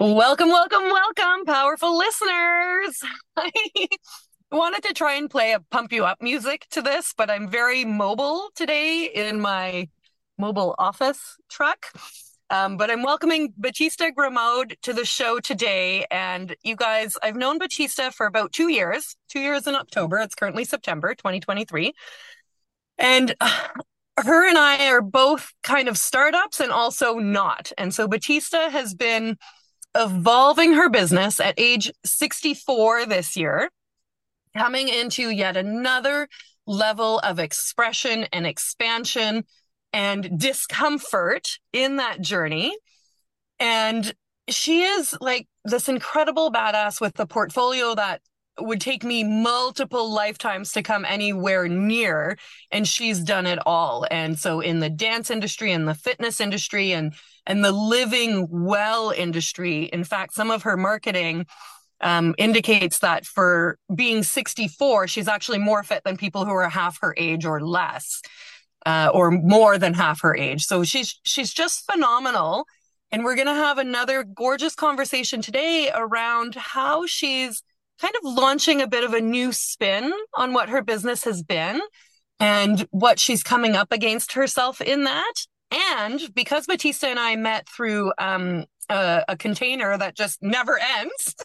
Welcome, welcome, welcome, powerful listeners. I wanted to try and play a pump you up music to this, but I'm very mobile today in my mobile office truck. But I'm welcoming Batista Gremaud to the show today. And you guys, I've known Batista for about 2 years in October. It's currently September 2023. And her and I are both kind of startups and also not. And so Batista has been evolving her business at age 64 this year, coming into yet another level of expression and expansion and discomfort in that journey. And she is like this incredible badass with a portfolio that would take me multiple lifetimes to come anywhere near. And she's done it all. And so in the dance industry and the fitness industry and the living well industry, in fact, some of her marketing indicates that for being 64, she's actually more fit than people who are half her age or less, or more than half her age. So she's just phenomenal. And we're going to have another gorgeous conversation today around how she's kind of launching a bit of a new spin on what her business has been and what she's coming up against herself in that. And because Batista and I met through a container that just never ends,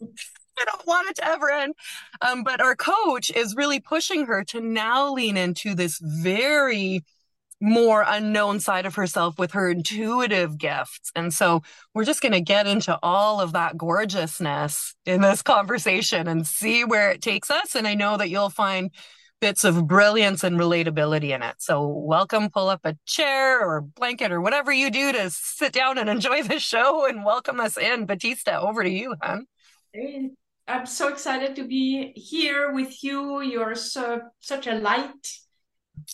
I don't want it to ever end, but our coach is really pushing her to now lean into this very more unknown side of herself with her intuitive gifts. And so we're just going to get into all of that gorgeousness in this conversation and see where it takes us. And I know that you'll find bits of brilliance and relatability in it. So welcome, pull up a chair or blanket or whatever you do to sit down and enjoy the show and welcome us in. Batista, over to you, hon. I'm so excited to be here with you. You're such a light.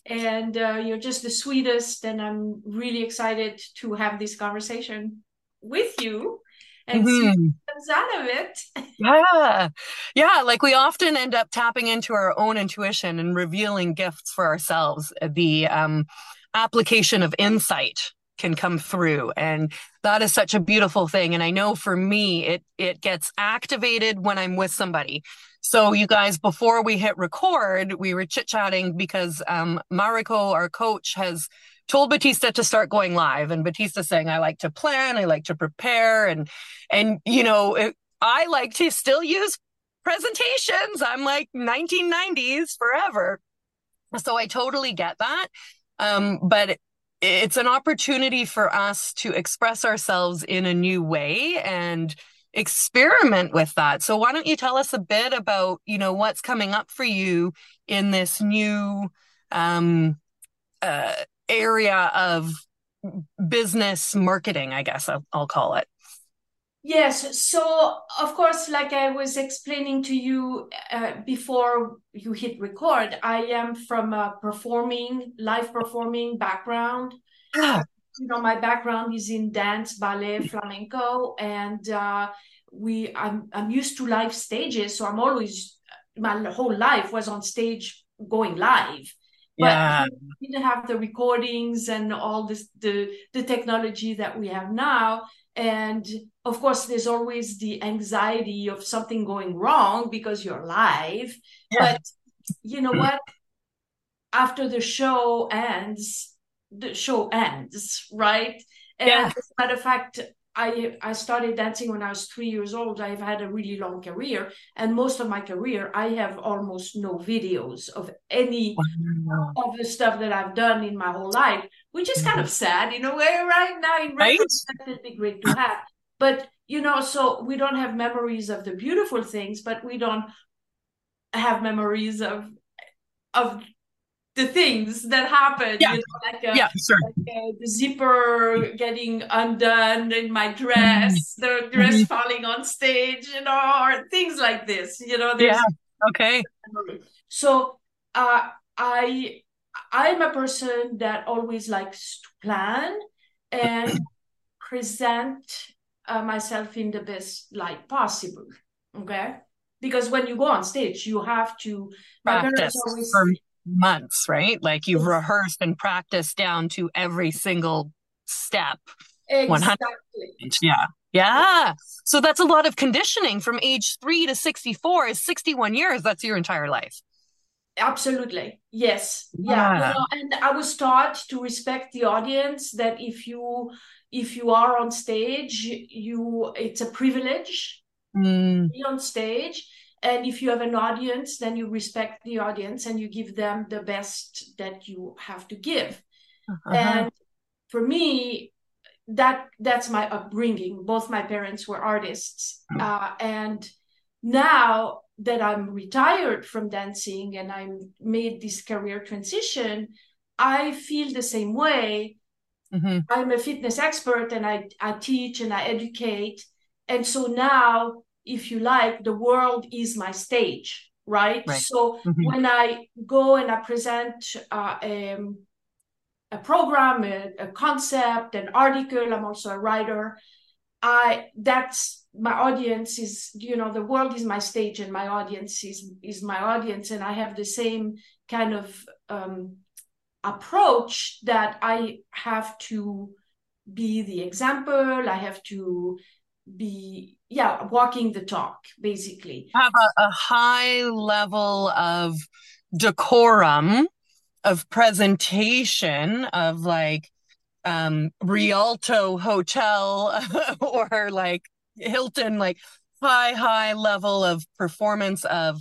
And you're just the sweetest, and I'm really excited to have this conversation with you and see what comes out of it. Yeah, like we often end up tapping into our own intuition and revealing gifts for ourselves. The application of insight can come through, and that is such a beautiful thing. And I know for me, it gets activated when I'm with somebody. So you guys, before we hit record, we were chit-chatting because Mariko, our coach, has told Batista to start going live. And Batista's saying, I like to plan, I like to prepare. And you know, I like to still use presentations. I'm like 1990s forever. So I totally get that. But it's an opportunity for us to express ourselves in a new way and experiment with that. So why don't you tell us a bit about, you know, what's coming up for you in this new area of business marketing, I guess I'll call it. Yes. So of course, like I was explaining to you before you hit record, I am from a live performing background. You know, my background is in dance, ballet, flamenco, and I'm used to live stages. So I'm always, my whole life was on stage going live. But we didn't have the recordings and all this, the technology that we have now. And of course, there's always the anxiety of something going wrong because you're live. Yeah. But you know what? After the show ends, right? And as a matter of fact, I started dancing when I was 3 years old. I've had a really long career, and most of my career, I have almost no videos of any of the stuff that I've done in my whole life, which is kind of sad in a way right now. In retrospect, it'd be great to have. But, you know, so we don't have memories of the beautiful things, but we don't have memories of the things that happen, you know, like the zipper getting undone in my dress, the dress falling on stage, you know, or things like this, you know. So I'm a person that always likes to plan and present myself in the best light possible, okay? Because when you go on stage, you have to practice months, right? Like you've rehearsed and practiced down to every single step Exactly. Yeah. So that's a lot of conditioning from age 3 to 64 is 61 years. That's your entire life. Absolutely. Yes. Yeah. And I was taught to respect the audience, that if you are on stage, it's a privilege to be on stage. And if you have an audience, then you respect the audience and you give them the best that you have to give. Uh-huh. And for me, that's my upbringing. Both my parents were artists. And now that I'm retired from dancing and I made this career transition, I feel the same way. Mm-hmm. I'm a fitness expert and I teach and I educate. And so now, if you like, the world is my stage, right? So when I go and I present a program, a concept, an article, I'm also a writer, that's my audience is, the world is my stage and my audience is my audience. And I have the same kind of approach that I have to be the example. I have to be, walking the talk, basically. Have a high level of decorum, of presentation, of Rialto Hotel or Hilton, high level of performance, of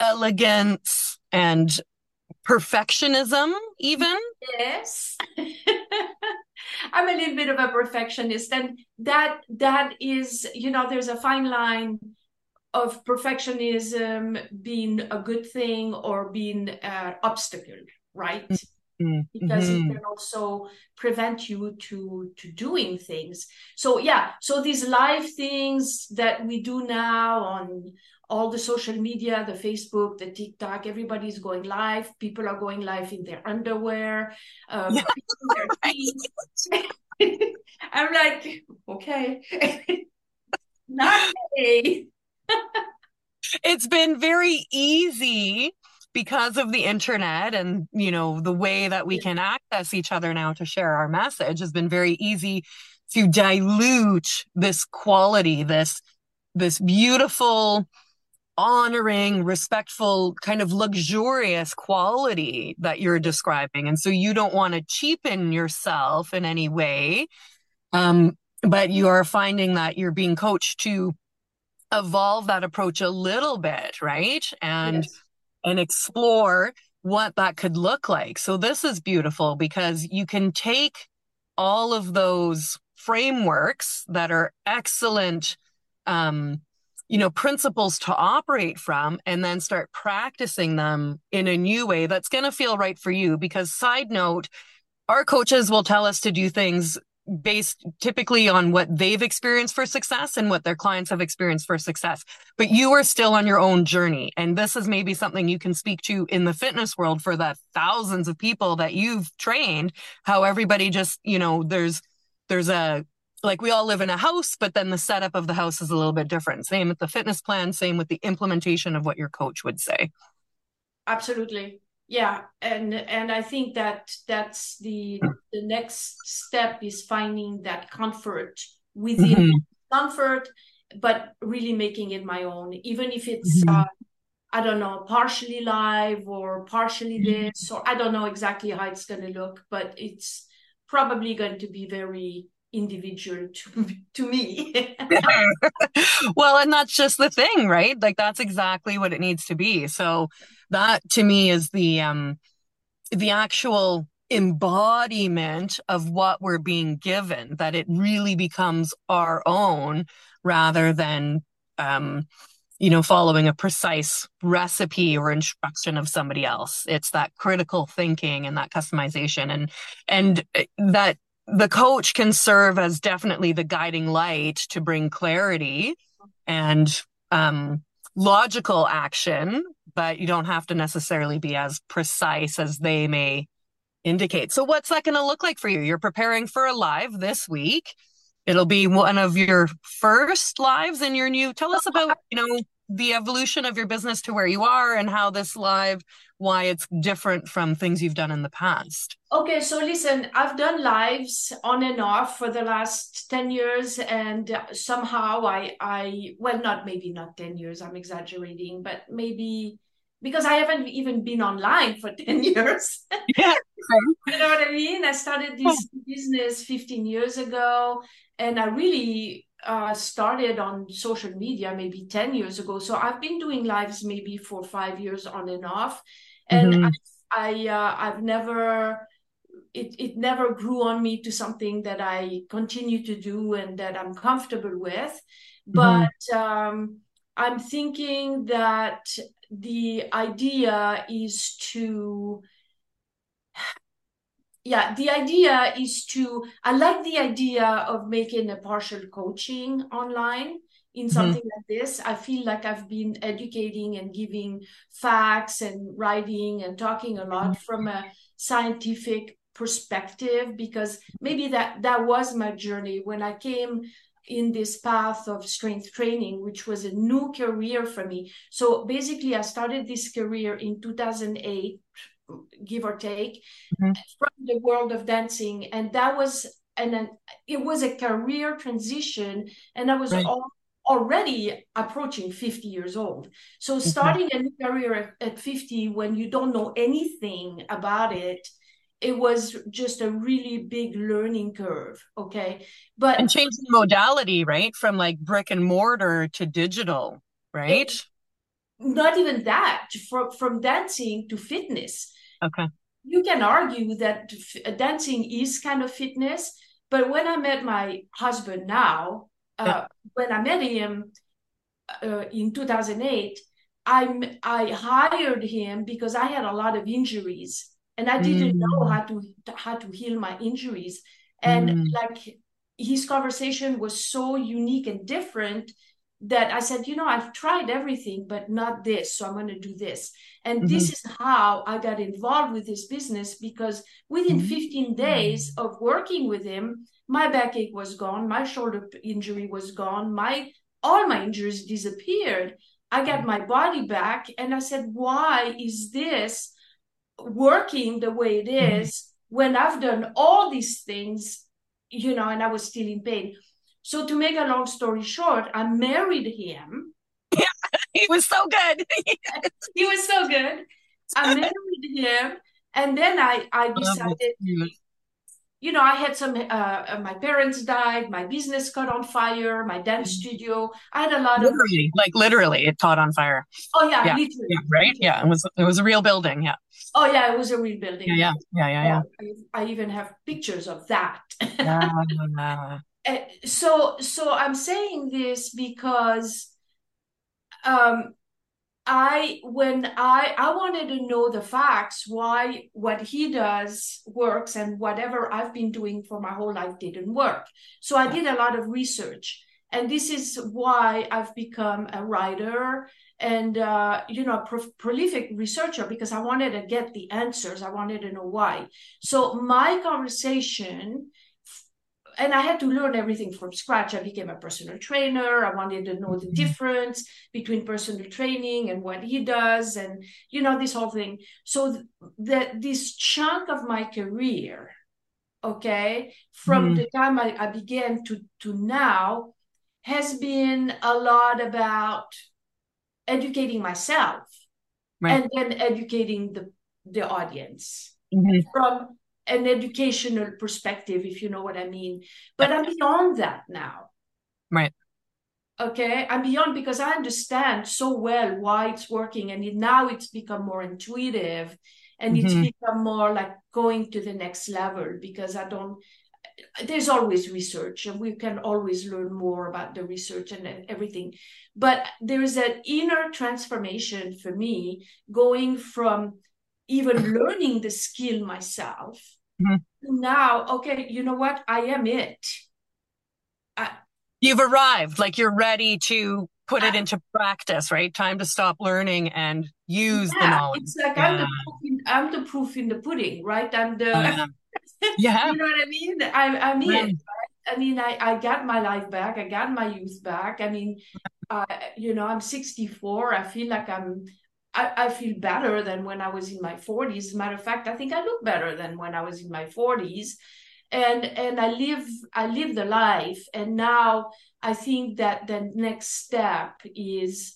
elegance and perfectionism even. Yes. I'm a little bit of a perfectionist, and that is, there's a fine line of perfectionism being a good thing or being an obstacle, right? Mm-hmm. Because it can also prevent you to doing things. So these live things that we do now on all the social media, the Facebook, the TikTok, everybody's going live. People are going live in their underwear. Their I'm like, okay. Not today. It's been very easy because of the internet and, the way that we can access each other now to share our message has been very easy to dilute this quality, this beautiful, honoring, respectful, kind of luxurious quality that you're describing. And so you don't want to cheapen yourself in any way, but you are finding that you're being coached to evolve that approach a little bit, right? And explore what that could look like. So this is beautiful because you can take all of those frameworks that are excellent, principles to operate from, and then start practicing them in a new way that's going to feel right for you. Because side note, our coaches will tell us to do things based typically on what they've experienced for success and what their clients have experienced for success. But you are still on your own journey. And this is maybe something you can speak to in the fitness world for the thousands of people that you've trained, how everybody just, there's a, we all live in a house, but then the setup of the house is a little bit different. Same with the fitness plan, same with the implementation of what your coach would say. Absolutely. Yeah. And I think that's the next step is finding that comfort within comfort, but really making it my own, even if it's, partially live or partially this, or I don't know exactly how it's going to look, but it's probably going to be very individual to me. Well, and that's just the thing, right? That's exactly what it needs to be. So that to me is the actual embodiment of what we're being given, that it really becomes our own rather than following a precise recipe or instruction of somebody else. It's that critical thinking and that customization and that the coach can serve as definitely the guiding light to bring clarity and logical action, but you don't have to necessarily be as precise as they may indicate. So what's that going to look like for you? You're preparing for a live this week. It'll be one of your first lives in your new, tell us about, the evolution of your business to where you are and how this live, why it's different from things you've done in the past. Okay, so listen, I've done lives on and off for the last 10 years and somehow well, maybe not 10 years, I'm exaggerating, but maybe because I haven't even been online for 10 years. Yeah. You know what I mean? I started this business 15 years ago and I really started on social media maybe 10 years ago. So I've been doing lives maybe for 5 years on and off. And it never grew on me to something that I continue to do and that I'm comfortable with. But I'm thinking that the idea is to... I like the idea of making a partial coaching online in something like this. I feel like I've been educating and giving facts and writing and talking a lot from a scientific perspective, because maybe that was my journey when I came in this path of strength training, which was a new career for me. So basically I started this career in 2008, give or take, from the world of dancing, and that was it was a career transition, and I was already approaching 50 years old. So starting a new career at 50 when you don't know anything about it, it was just a really big learning curve. Okay, but and changing modality, right, from like brick and mortar to digital, right? Not even that, from dancing to fitness. Okay. You can argue that dancing is kind of fitness, but when I met my husband now, when I met him in 2008, I hired him because I had a lot of injuries and I didn't know how to heal my injuries. And like his conversation was so unique and different that I said, you know, I've tried everything, but not this. So I'm going to do this. And this is how I got involved with this business, because within 15 days of working with him, my backache was gone. My shoulder injury was gone. All my injuries disappeared. I got my body back. And I said, why is this working the way it is when I've done all these things, you know, and I was still in pain. So to make a long story short, I married him. Yeah, he was so good. He was so good. I married him. And then I decided, you know, I had some, my parents died, my business caught on fire, my dance studio. I had a lot of... Like literally, it caught on fire. Oh yeah, literally. Yeah, right? Yeah, it was a real building, yeah. Oh yeah, it was a real building. Yeah, yeah, yeah, yeah. I even have pictures of that. Yeah. So I'm saying this because I wanted to know the facts, why what he does works and whatever I've been doing for my whole life didn't work. So I did a lot of research, and this is why I've become a writer and prolific researcher, because I wanted to get the answers. I wanted to know why. So my conversation. And I had to learn everything from scratch. I became a personal trainer. I wanted to know the difference between personal training and what he does and, you know, this whole thing. So this chunk of my career, okay, from the time I began to now has been a lot about educating myself and then educating the audience from an educational perspective, if you know what I mean. But I'm beyond that now. Right. Okay. I'm beyond because I understand so well why it's working. And now it's become more intuitive and it's become more like going to the next level, because there's always research and we can always learn more about the research and everything. But there is an inner transformation for me going from even learning the skill myself. Now, okay, you know what? I am it. You've arrived, like you're ready to put it into practice, right? Time to stop learning and use the knowledge. It's like I'm the proof in the pudding, right? I'm the... You know what I mean? I'm it, right? I mean, I got my life back. I got my youth back. I mean, I'm 64. I feel like I feel better than when I was in my 40s. As a matter of fact, I think I look better than when I was in my 40s. And I live the life. And now I think that the next step is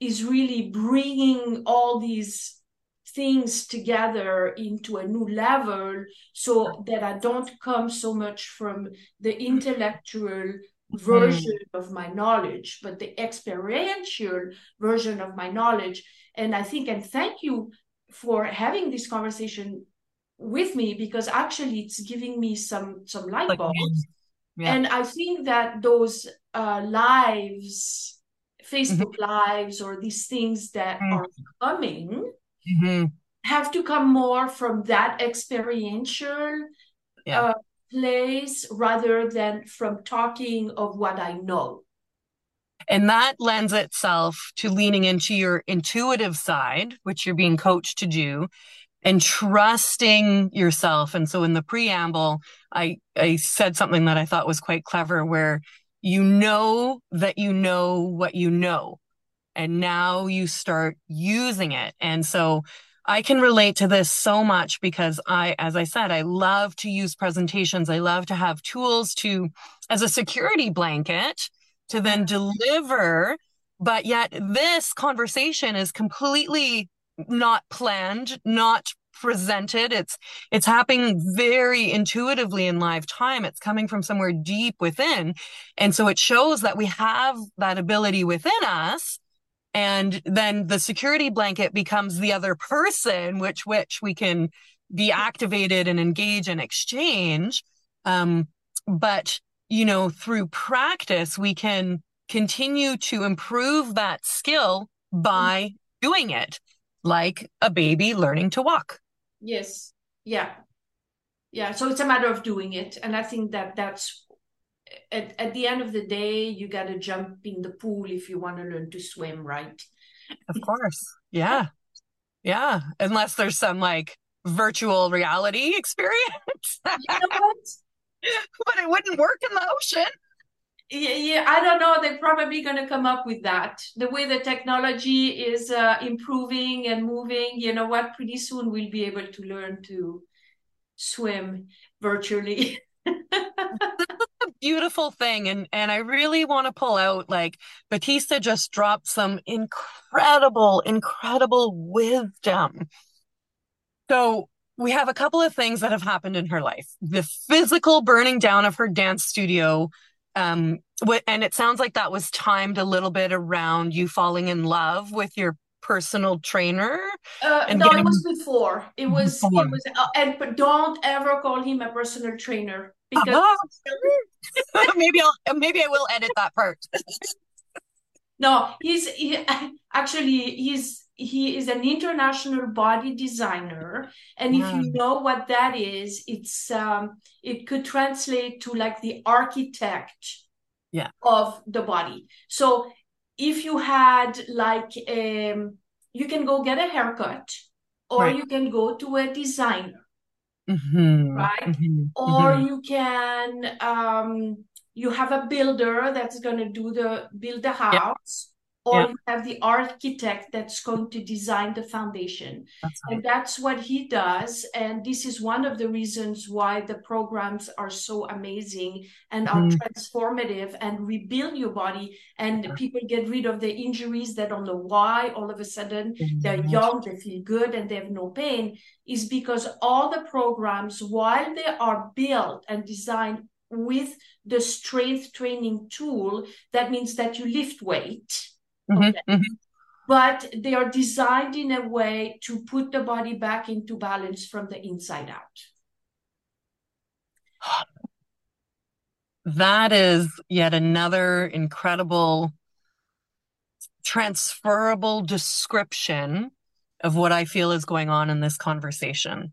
really bringing all these things together into a new level so that I don't come so much from the intellectual version of my knowledge, but the experiential version of my knowledge. And I think, and thank you for having this conversation with me, because actually it's giving me some light bulbs. Yeah. And I think that those lives, Facebook lives, or these things that are coming have to come more from that experiential place rather than from talking of what I know. And that lends itself to leaning into your intuitive side, which you're being coached to do, and trusting yourself. And so in the preamble, I said something that I thought was quite clever, where you know that you know what you know, and now you start using it. And so I can relate to this so much because as I said, I love to use presentations. I love to have tools as a security blanket to then deliver. But yet this conversation is completely not planned, not presented. It's happening very intuitively in live time. It's coming from somewhere deep within. And so it shows that we have that ability within us. And then the security blanket becomes the other person, which we can be activated and engage and exchange. But, through practice, we can continue to improve that skill by doing it, like a baby learning to walk. Yes. Yeah. Yeah. So it's a matter of doing it. And I think that that's, at the end of the day, you got to jump in the pool if you want to learn to swim, right? Of course. Yeah. Yeah. Unless there's some virtual reality experience. You know what? But it wouldn't work in the ocean. Yeah. I don't know. They're probably going to come up with that. The way the technology is improving and moving, you know what? Pretty soon we'll be able to learn to swim virtually. Beautiful thing. And I really want to pull out, Batista just dropped some incredible wisdom. So we have a couple of things that have happened in her life. The physical burning down of her dance studio. And it sounds like that was timed a little bit around you falling in love with your personal trainer. It was before. It was but don't ever call him a personal trainer. Because maybe I will edit that part. No, he is an international body designer, and if you know what that is, it's it could translate to the architect of the body. So if you had you can go get a haircut, or you can go to a designer. Right? Or you can, you have a builder that's going to build the house, or you have the architect that's going to design the foundation. And that's what he does. And this is one of the reasons why the programs are so amazing and are transformative and rebuild your body. And people get rid of the injuries. They don't know why. All of a sudden, they're young, they feel good, and they have no pain. Is because all the programs, while they are built and designed with the strength training tool, that means that you lift weight. Okay. But they are designed in a way to put the body back into balance from the inside out. That is yet another incredible, transferable description of what I feel is going on in this conversation.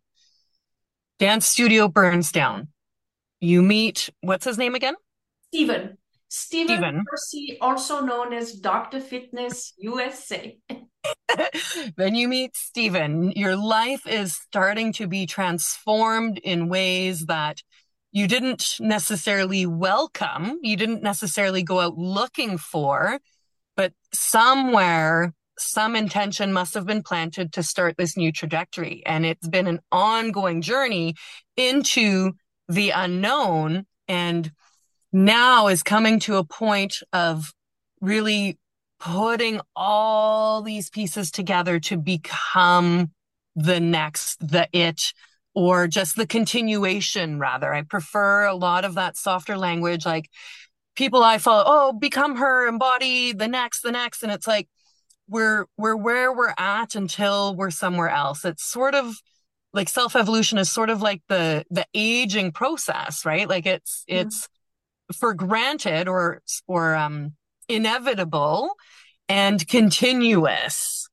Dance studio burns down. You meet, what's his name again? Stephen Percy, also known as Dr. Fitness USA. Then you meet Stephen. Your life is starting to be transformed in ways that you didn't necessarily welcome. You didn't necessarily go out looking for, But somewhere, some intention must have been planted to start this new trajectory. And it's been an ongoing journey into the unknown, and now is coming to a point of really putting all these pieces together to become the next, the it, or just the continuation, rather. I prefer a lot of that softer language, like people I follow, oh, become her, embody the next. And it's like, we're where we're at until we're somewhere else. It's sort of like self-evolution is sort of like the aging process, right? Like it's for granted or inevitable and continuous.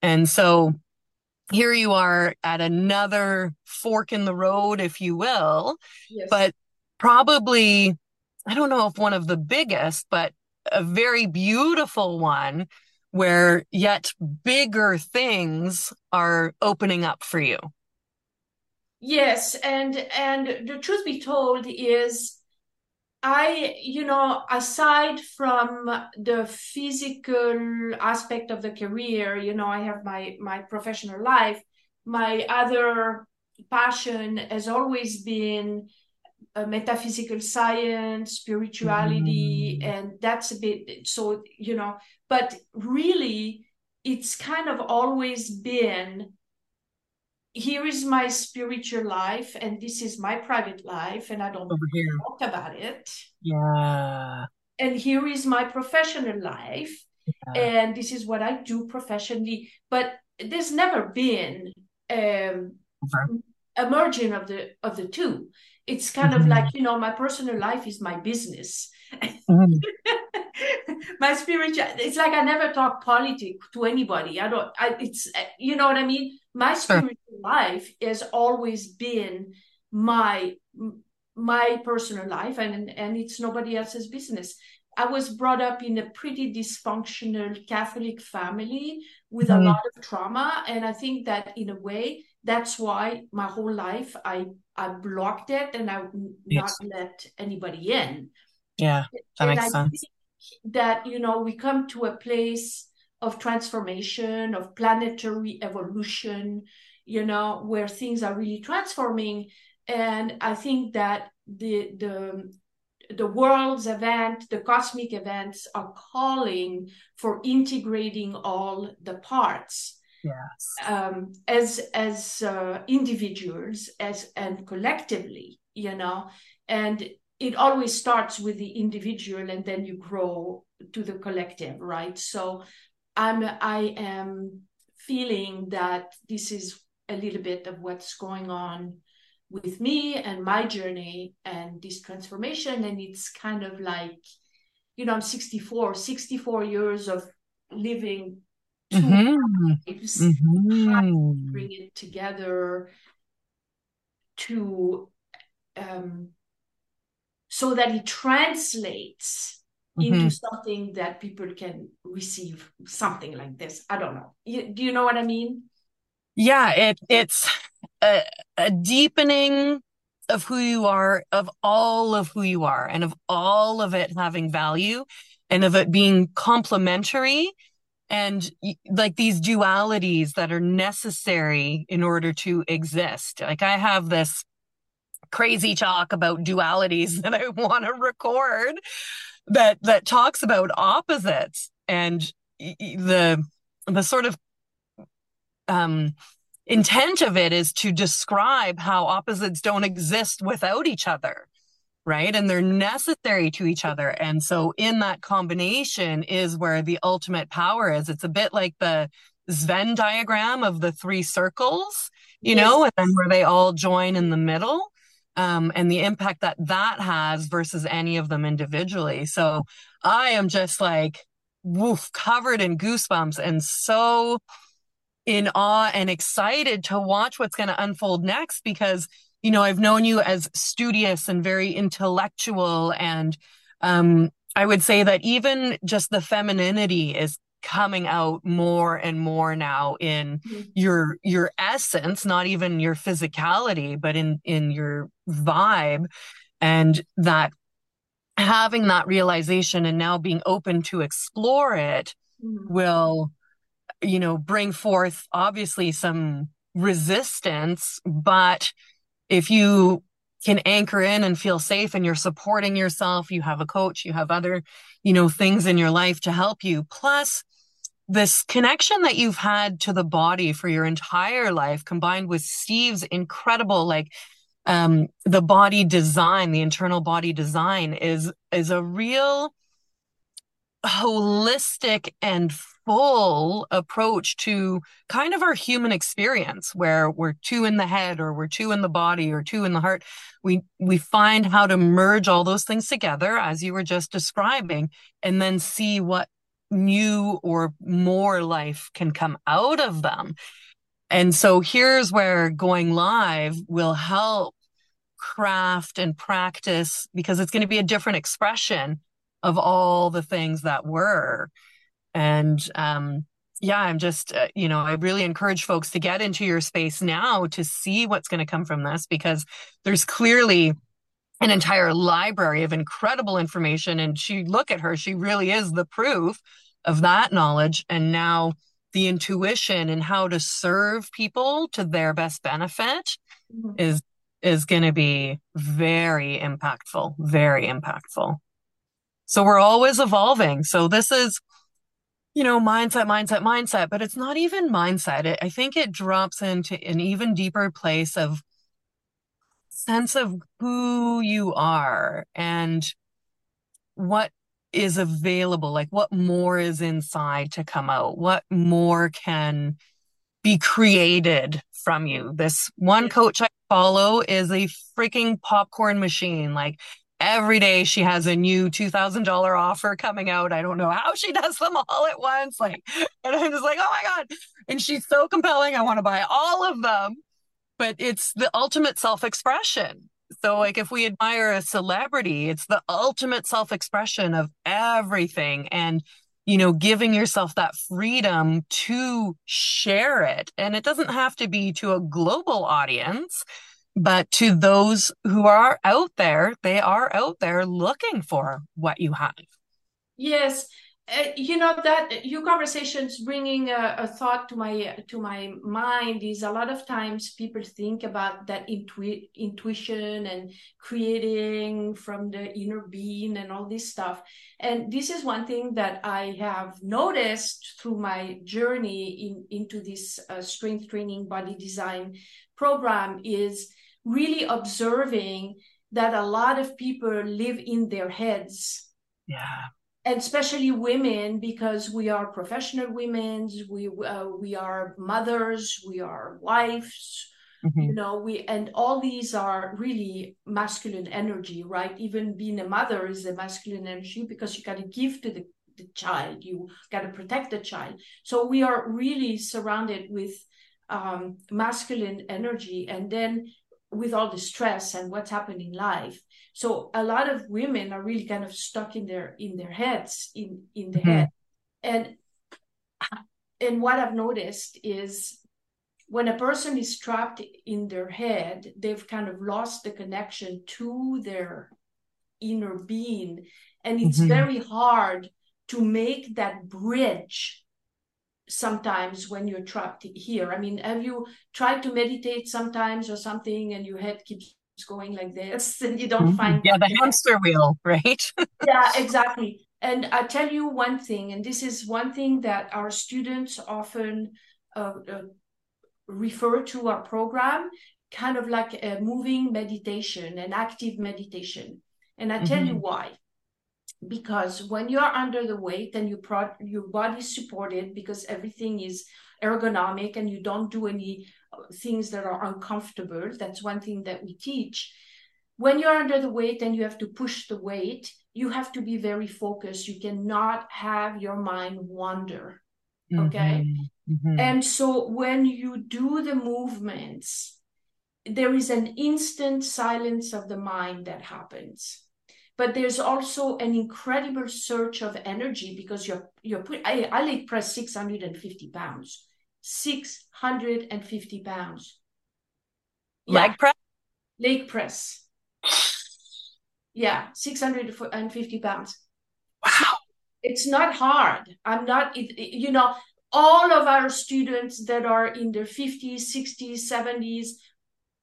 And so here you are at another fork in the road, if you will, yes. But probably, I don't know if one of the biggest, but a very beautiful one where yet bigger things are opening up for you. Yes. And the truth be told is, aside from the physical aspect of the career, I have my professional life. My other passion has always been metaphysical science, spirituality, and that's a bit, so, but really it's kind of always been, here is my spiritual life and this is my private life and I don't talk about it. Yeah. And here is my professional life and this is what I do professionally. But there's never been a merging of the two. It's kind of like, my personal life is my business. My spiritual, it's like I never talk politics to anybody. You know what I mean? My spiritual life has always been my personal life and it's nobody else's business. I was brought up in a pretty dysfunctional Catholic family with a lot of trauma. And I think that in a way, that's why my whole life I blocked it and I would not let anybody in. Yeah, that makes sense. That, we come to a place of transformation, of planetary evolution, where things are really transforming. And I think that the world's event, the cosmic events are calling for integrating all the parts. Yes. As individuals and collectively, and it always starts with the individual and then you grow to the collective, right? So I am feeling that this is a little bit of what's going on with me and my journey and this transformation. And it's kind of like, I'm 64 years of living two lives, trying to bring it together to, so that it translates into something that people can receive, something like this. I don't know. Do you know what I mean? Yeah, it's a deepening of who you are, of all of who you are, and of all of it having value, and of it being complementary, and like these dualities that are necessary in order to exist. Like I have this crazy talk about dualities that I want to record that talks about opposites and the sort of intent of it is to describe how opposites don't exist without each other, right? And they're necessary to each other. And so in that combination is where the ultimate power is. It's a bit like the Venn diagram of the three circles, you know, and then where they all join in the middle. And the impact that has versus any of them individually. So I am just like, woof, covered in goosebumps and so in awe and excited to watch what's going to unfold next because, I've known you as studious and very intellectual. And I would say that even just the femininity is coming out more and more now in your essence, not even your physicality, but in your vibe, and that having that realization and now being open to explore it will, you know, bring forth obviously some resistance. But if you can anchor in and feel safe and you're supporting yourself, you have a coach, you have other, you know, things in your life to help you. Plus this connection that you've had to the body for your entire life, combined with Steve's incredible, like, the body design, the internal body design is a real holistic and full approach to kind of our human experience, where we're two in the head or we're two in the body or two in the heart. We find how to merge all those things together, as you were just describing, and then see what new or more life can come out of them. And so here's where going live will help craft and practice, because it's going to be a different expression of all the things that were. And yeah, I'm just, you know, I really encourage folks to get into your space now to see what's going to come from this, because there's clearly an entire library of incredible information. And she, look at her, she really is the proof of that knowledge. And now the intuition and how to serve people to their best benefit is going to be very impactful, very impactful. So we're always evolving. So this is, you know, mindset, but it's not even mindset. I think it drops into an even deeper place of sense of who you are and what is available, like what more is inside to come out, what more can be created from you. This one coach I follow is a freaking popcorn machine. Like every day she has a new $2,000 offer coming out. I don't know how she does them all at once. Like, and I'm just like, oh my God. And she's so compelling. I want to buy all of them, but it's the ultimate self-expression. So like if we admire a celebrity, it's the ultimate self-expression of everything and, you know, giving yourself that freedom to share it. And it doesn't have to be to a global audience, but to those who are out there, they are out there looking for what you have. Yes. You know, that your conversation's bringing a thought to my mind is a lot of times people think about that intuition and creating from the inner being and all this stuff. And this is one thing that I have noticed through my journey into this strength training body design program is really observing that a lot of people live in their heads. Yeah. And especially women, because we are professional women, we are mothers, we are wives, you know, and all these are really masculine energy, right? Even being a mother is a masculine energy because you got to give to the child, you got to protect the child. So we are really surrounded with masculine energy, and then with all the stress and what's happened in life. So a lot of women are really kind of stuck in their heads, in the head. And what I've noticed is when a person is trapped in their head, they've kind of lost the connection to their inner being. And it's very hard to make that bridge sometimes when you're trapped here. I mean, have you tried to meditate sometimes or something and your head keeps going like this and you don't find the hamster wheel, right? Yeah, exactly. And I tell you one thing, and this is one thing that our students often refer to our program, kind of like a moving meditation, an active meditation. And I tell you why. Because when you're under the weight and your body is supported, because everything is ergonomic and you don't do any things that are uncomfortable. That's one thing that we teach. When you're under the weight and you have to push the weight, you have to be very focused. You cannot have your mind wander. Okay? And so when you do the movements, there is an instant silence of the mind that happens. But there's also an incredible surge of energy because I leg press 650 pounds. 650 pounds. Yeah. Leg press? Leg press. Yeah, 650 pounds. Wow. It's not hard. I'm not, you know, all of our students that are in their 50s, 60s, 70s,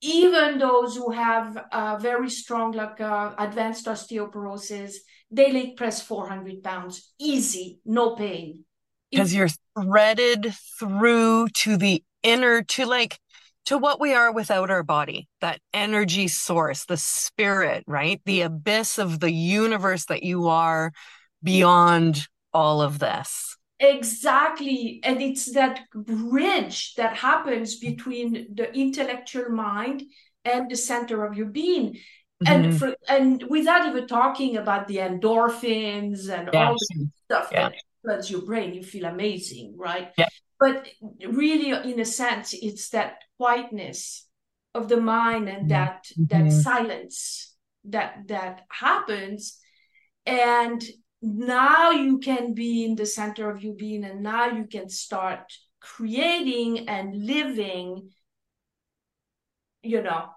even those who have very strong, like advanced osteoporosis, they leg press 400 pounds. Easy, no pain. Because you're threaded through to the inner, to like, to what we are without our body, that energy source, the spirit, right? The abyss of the universe that you are beyond all of this. Exactly. And it's that bridge that happens between the intellectual mind and the center of your being. Mm-hmm. And without even talking about the endorphins and all the stuff that floods your brain, you feel amazing, right? Yeah. But really, in a sense, it's that quietness of the mind and that silence that happens. And now you can be in the center of your being, and now you can start creating and living, you know,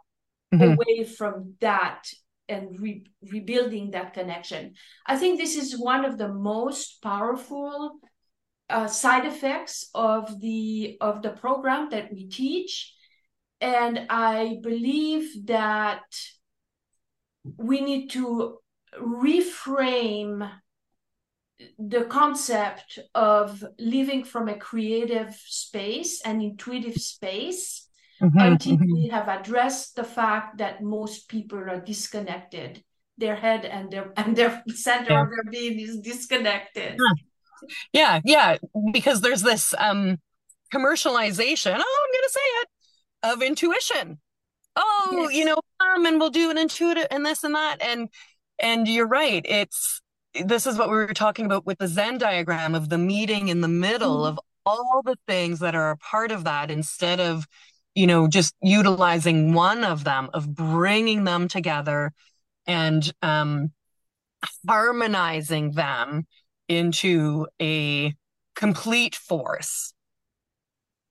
away from that and rebuilding that connection. I think this is one of the most powerful side effects of the program that we teach. And I believe that we need to reframe the concept of living from a creative space and intuitive space until we have addressed the fact that most people are disconnected. Their head and their center of their being is disconnected. Yeah. Because there's this commercialization, I'm going to say it, of intuition. Oh, yes. You know, and we'll do an intuitive and this and that. And you're right. This is what we were talking about with the Zen diagram of the meeting in the middle of all the things that are a part of that, instead of, you know, just utilizing one of them, of bringing them together and harmonizing them into a complete force.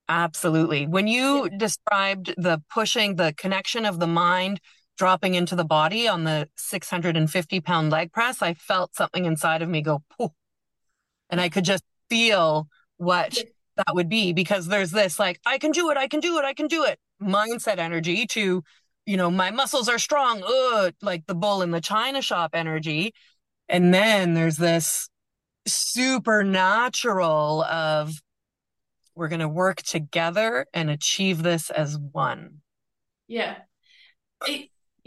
Absolutely. When you described the pushing, the connection of the mind dropping into the body on the 650 pound leg press, I felt something inside of me go poof. And I could just feel what that would be, because there's this like, I can do it mindset energy to, you know, my muscles are strong, like the bull in the china shop energy. And then there's this supernatural of, we're going to work together and achieve this as one.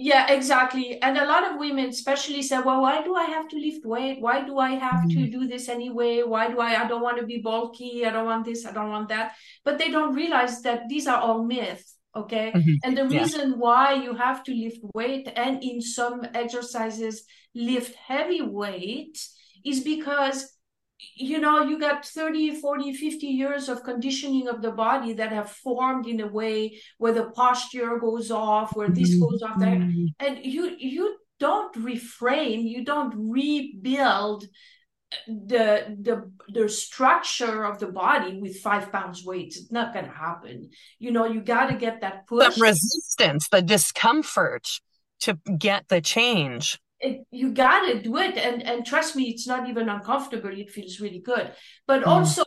Exactly. And a lot of women especially say, well, why do I have to lift weight? Why do I have to do this anyway? Why do I don't want to be bulky? I don't want this. I don't want that. But they don't realize that these are all myths. Okay. Mm-hmm. And the reason why you have to lift weight, and in some exercises lift heavy weight, is because, you know, you got 30, 40, 50 years of conditioning of the body that have formed in a way where the posture goes off, where this goes off, that, and you don't reframe, you don't rebuild the structure of the body with 5 pounds weight. It's not going to happen. You know, you got to get that push, the resistance, the discomfort to get the change. You got to do it. And trust me, it's not even uncomfortable. It feels really good. But also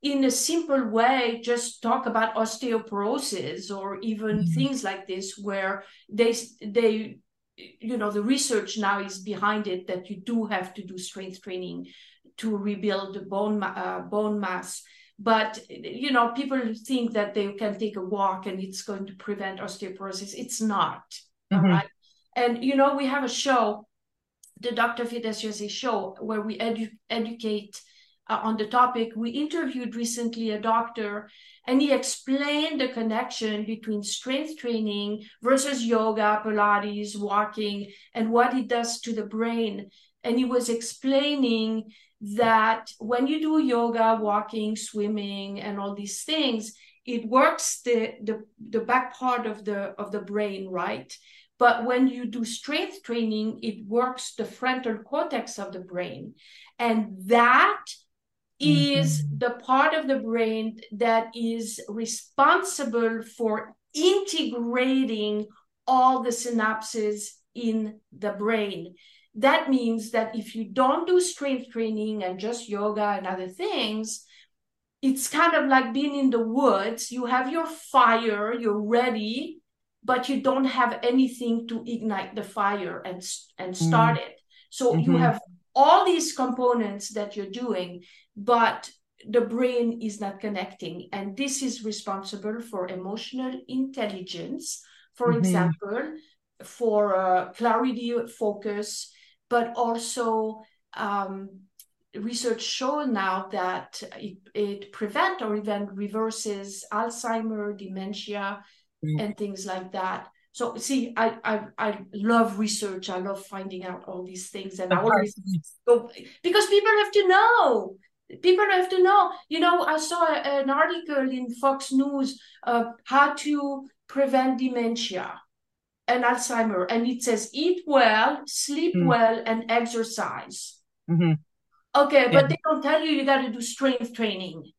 in a simple way, just talk about osteoporosis or even things like this, where they, you know, the research now is behind it that you do have to do strength training to rebuild the bone mass. But, you know, people think that they can take a walk and it's going to prevent osteoporosis. It's not. All right. And, you know, we have a show, the Dr. Fitness USA show, where we educate on the topic. We interviewed recently a doctor, and he explained the connection between strength training versus yoga, Pilates, walking, and what it does to the brain. And he was explaining that when you do yoga, walking, swimming, and all these things, it works the back part of the brain, right? But when you do strength training, it works the frontal cortex of the brain. And that is the part of the brain that is responsible for integrating all the synapses in the brain. that means that if you don't do strength training and just yoga and other things, it's kind of like being in the woods. You have your fire, you're ready, but you don't have anything to ignite the fire and start it. So you have all these components that you're doing, but the brain is not connecting. And this is responsible for emotional intelligence, for example, for clarity, focus, but also research shows now that it prevents or even reverses Alzheimer's, dementia, and things like that. So see, I love research. I love finding out all these things, and I always go, because people have to know. People have to know. You know, I saw an article in Fox News how to prevent dementia and Alzheimer's, and it says eat well, sleep well, and exercise. Okay, but they don't tell you got to do strength training.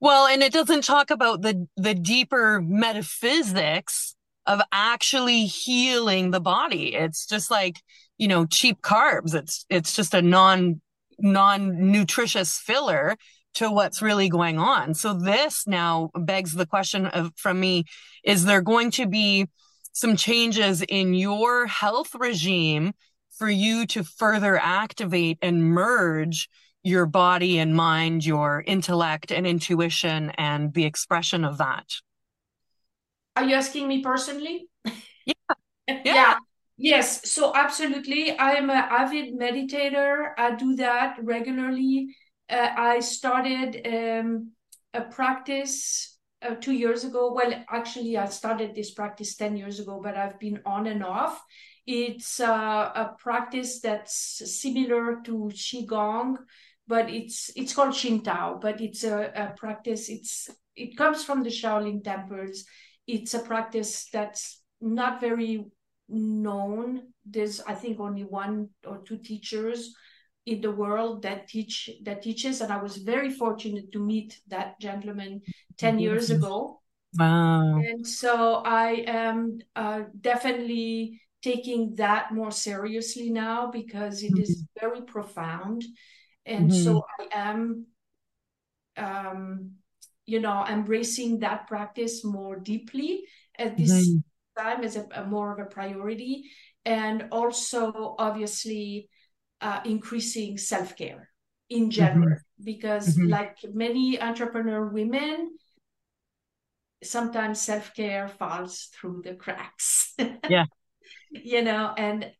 Well, and it doesn't talk about the deeper metaphysics of actually healing the body. It's just like, you know, cheap carbs. It's just a non-nutritious filler to what's really going on. So this now begs the question from me, is there going to be some changes in your health regime for you to further activate and merge your body and mind, your intellect and intuition, and the expression of that? Are you asking me personally? Yeah. Yes. So absolutely. I am an avid meditator. I do that regularly. I started a practice 2 years ago. Well, actually, I started this practice 10 years ago, but I've been on and off. It's a practice that's similar to Qigong, but it's called Shintao, but it's a practice, it comes from the Shaolin temples. It's a practice that's not very known. There's, I think, only one or two teachers in the world that teaches, and I was very fortunate to meet that gentleman 10 years ago. Wow. And so I am definitely taking that more seriously now, because it is very profound. And so I am, embracing that practice more deeply at this time as a more of a priority, and also obviously increasing self-care in general, because like many entrepreneur women, sometimes self-care falls through the cracks. You know, and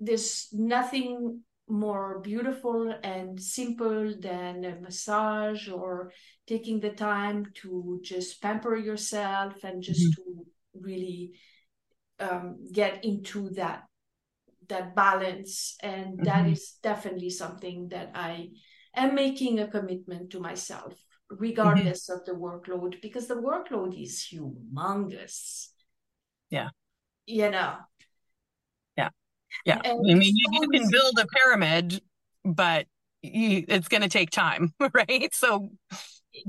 there's nothing more beautiful and simple than a massage or taking the time to just pamper yourself and just to really get into that balance. And that is definitely something that I am making a commitment to myself, regardless of the workload, because the workload is humongous. Yeah. You know. Yeah, and I mean, you can build a pyramid, but it's going to take time, right? So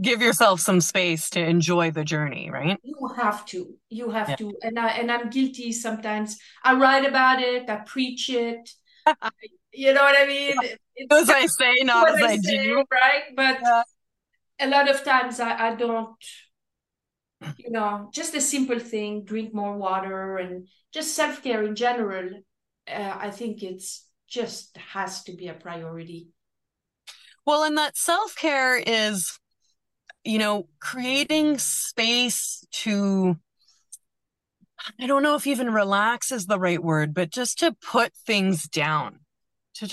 give yourself some space to enjoy the journey, right? You have to. And I'm guilty sometimes. I write about it. I preach it. You know what I mean? As I say, not as I do. Right? But a lot of times I don't, you know, just a simple thing, drink more water and just self-care in general. I think it's just has to be a priority. Well, and that self-care is, you know, creating space to, I don't know if even relax is the right word, but just to put things down, and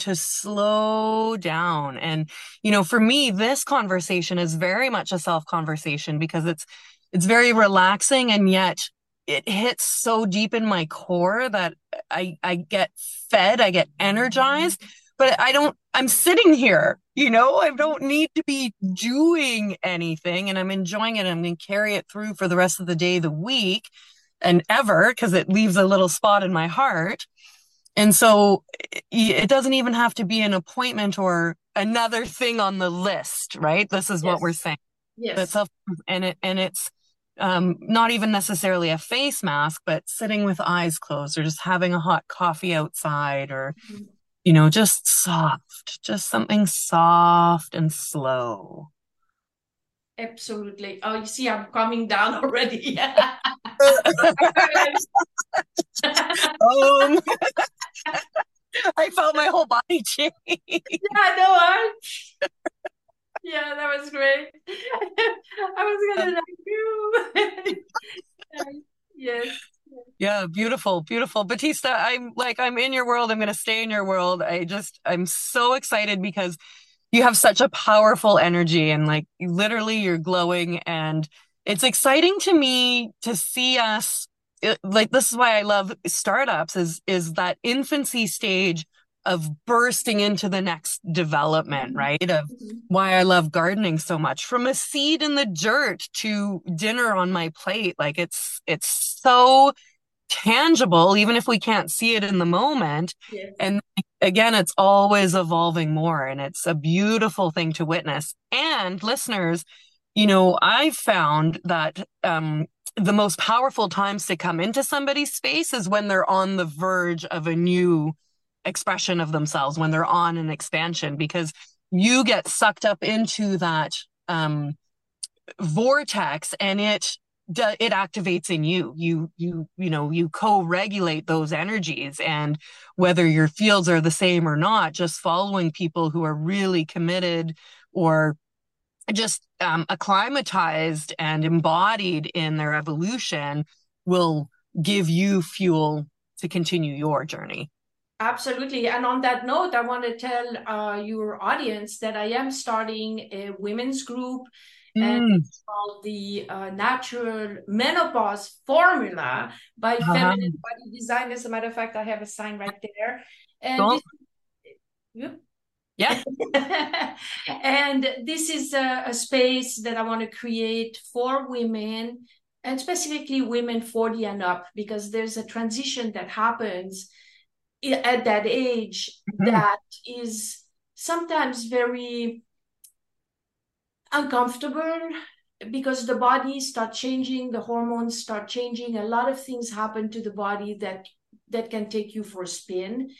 to slow down. And, you know, for me, this conversation is very much a self-conversation, because it's very relaxing, and yet it hits so deep in my core that I get fed, I get energized, but I'm sitting here, you know, I don't need to be doing anything, and I'm enjoying it. I'm going to carry it through for the rest of the day, the week, and ever, because it leaves a little spot in my heart. And so it doesn't even have to be an appointment or another thing on the list, right? This is what we're saying. Yes. And it's not even necessarily a face mask, but sitting with eyes closed or just having a hot coffee outside or, you know, just soft, just something soft and slow. Absolutely. Oh, you see, I'm coming down already. I felt my whole body change. Yeah, that was great. I was gonna like you. Yes. Yeah, beautiful, beautiful. Batista, I'm in your world. I'm gonna stay in your world. I'm so excited because you have such a powerful energy and like literally you're glowing, and it's exciting to me to see us. Like, this is why I love startups is that infancy stage of bursting into the next development, right? Of why I love gardening so much, from a seed in the dirt to dinner on my plate. Like it's so tangible, even if we can't see it in the moment. Yes. And again, it's always evolving more, and it's a beautiful thing to witness. And listeners, you know, I've found that, the most powerful times to come into somebody's space is when they're on the verge of a new expression of themselves, when they're on an expansion, because you get sucked up into that vortex, and it activates in you. You co-regulate those energies, and whether your fields are the same or not, just following people who are really committed or just acclimatized and embodied in their evolution will give you fuel to continue your journey. Absolutely. And on that note, I want to tell your audience that I am starting a women's group, and it's called the Natural Menopause Formula by Feminine Body Design. As a matter of fact, I have a sign right there. And yeah. And this is a space that I want to create for women, and specifically women 40 and up, because there's a transition that happens at that age that is sometimes very uncomfortable, because the body starts changing, the hormones start changing, a lot of things happen to the body that can take you for a spin.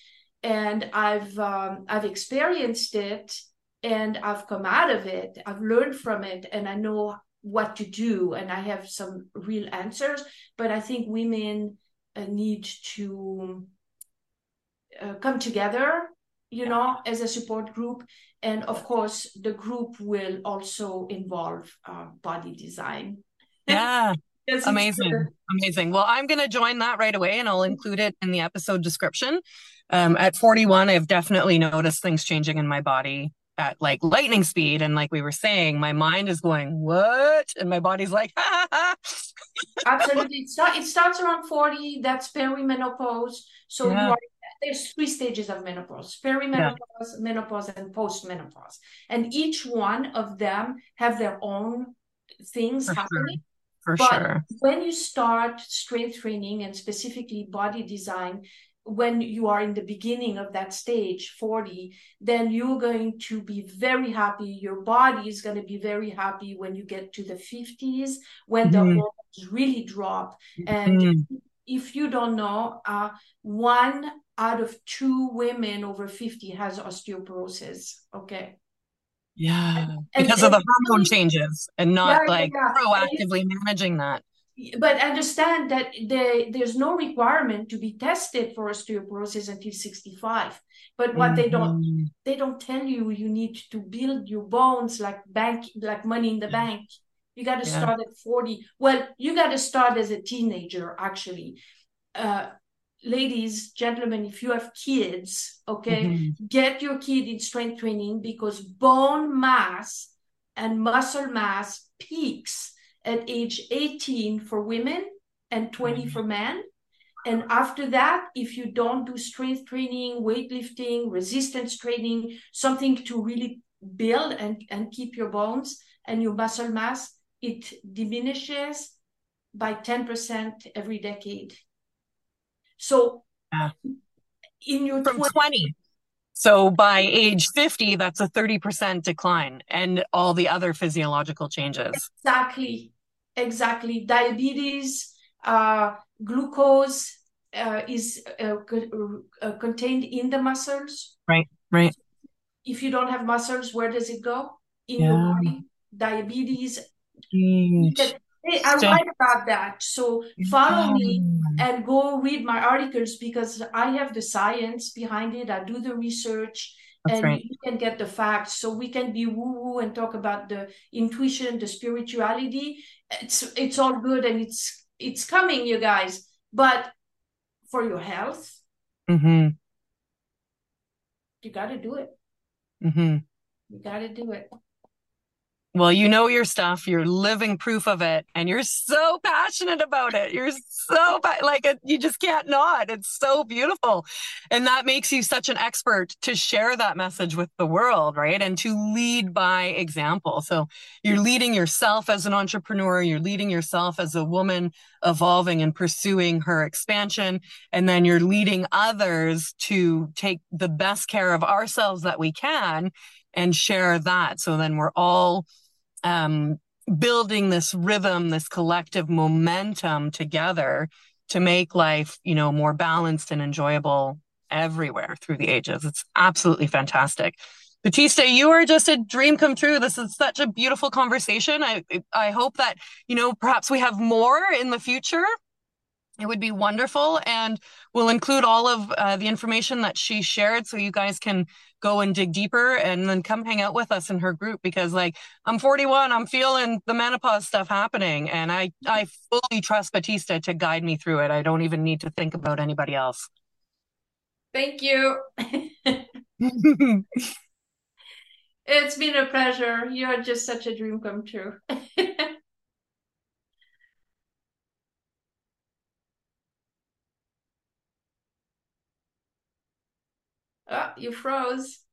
And I've experienced it, and I've come out of it. I've learned from it, and I know what to do, and I have some real answers. But I think women need to come together, you know, as a support group. And of course, the group will also involve body design. Yeah. Yes, amazing. Well, I'm going to join that right away, and I'll include it in the episode description. At 41, I've definitely noticed things changing in my body at like lightning speed. And like we were saying, my mind is going, what? And my body's like, ha, ha, ha. Absolutely. It starts around 40. That's perimenopause. So there's three stages of menopause: perimenopause, menopause, and postmenopause. And each one of them have their own things happening. But when you start strength training, and specifically body design, when you are in the beginning of that stage, 40, then you're going to be very happy. Your body is going to be very happy when you get to the 50s, when the hormones really drop. And if you don't know, 1 out of 2 women over 50 has osteoporosis. Okay. Yeah, because of the hormone changes, and not proactively managing that. But understand that there's no requirement to be tested for osteoporosis until 65. But what they don't tell you, you need to build your bones like money in the bank. You got to start at 40. Well, you got to start as a teenager, actually. Ladies, gentlemen, if you have kids, okay, get your kid in strength training, because bone mass and muscle mass peaks at age 18 for women and 20 for men. And after that, if you don't do strength training, weightlifting, resistance training, something to really build and keep your bones and your muscle mass, it diminishes by 10% every decade. So in your from 20, so by age 50, that's a 30% decline, and all the other physiological changes. Exactly. exactly diabetes, glucose is contained in the muscles. Right, right. If you don't have muscles, where does it go? In your body. Diabetes. Hey, I write about that. So follow me and go read my articles, because I have the science behind it. I do the research. That's and right. You can get the facts. So we can be woo-woo and talk about the intuition, the spirituality. It's all good, and it's coming, you guys. But for your health, you got to do it. You got to do it. Well, you know your stuff, you're living proof of it, and you're so passionate about it. You're so, you just can't not. It's so beautiful. And that makes you such an expert to share that message with the world, right? And to lead by example. So you're leading yourself as an entrepreneur, you're leading yourself as a woman evolving and pursuing her expansion. And then you're leading others to take the best care of ourselves that we can and share that. So then we're all building this rhythm, this collective momentum together to make life, more balanced and enjoyable everywhere through the ages. It's absolutely fantastic. Batista, you are just a dream come true. This is such a beautiful conversation. I hope that, perhaps we have more in the future. It would be wonderful. And we'll include all of the information that she shared, so you guys can go and dig deeper and then come hang out with us in her group, because I'm 41, I'm feeling the menopause stuff happening. And I fully trust Batista to guide me through it. I don't even need to think about anybody else. Thank you. It's been a pleasure. You're just such a dream come true. You froze.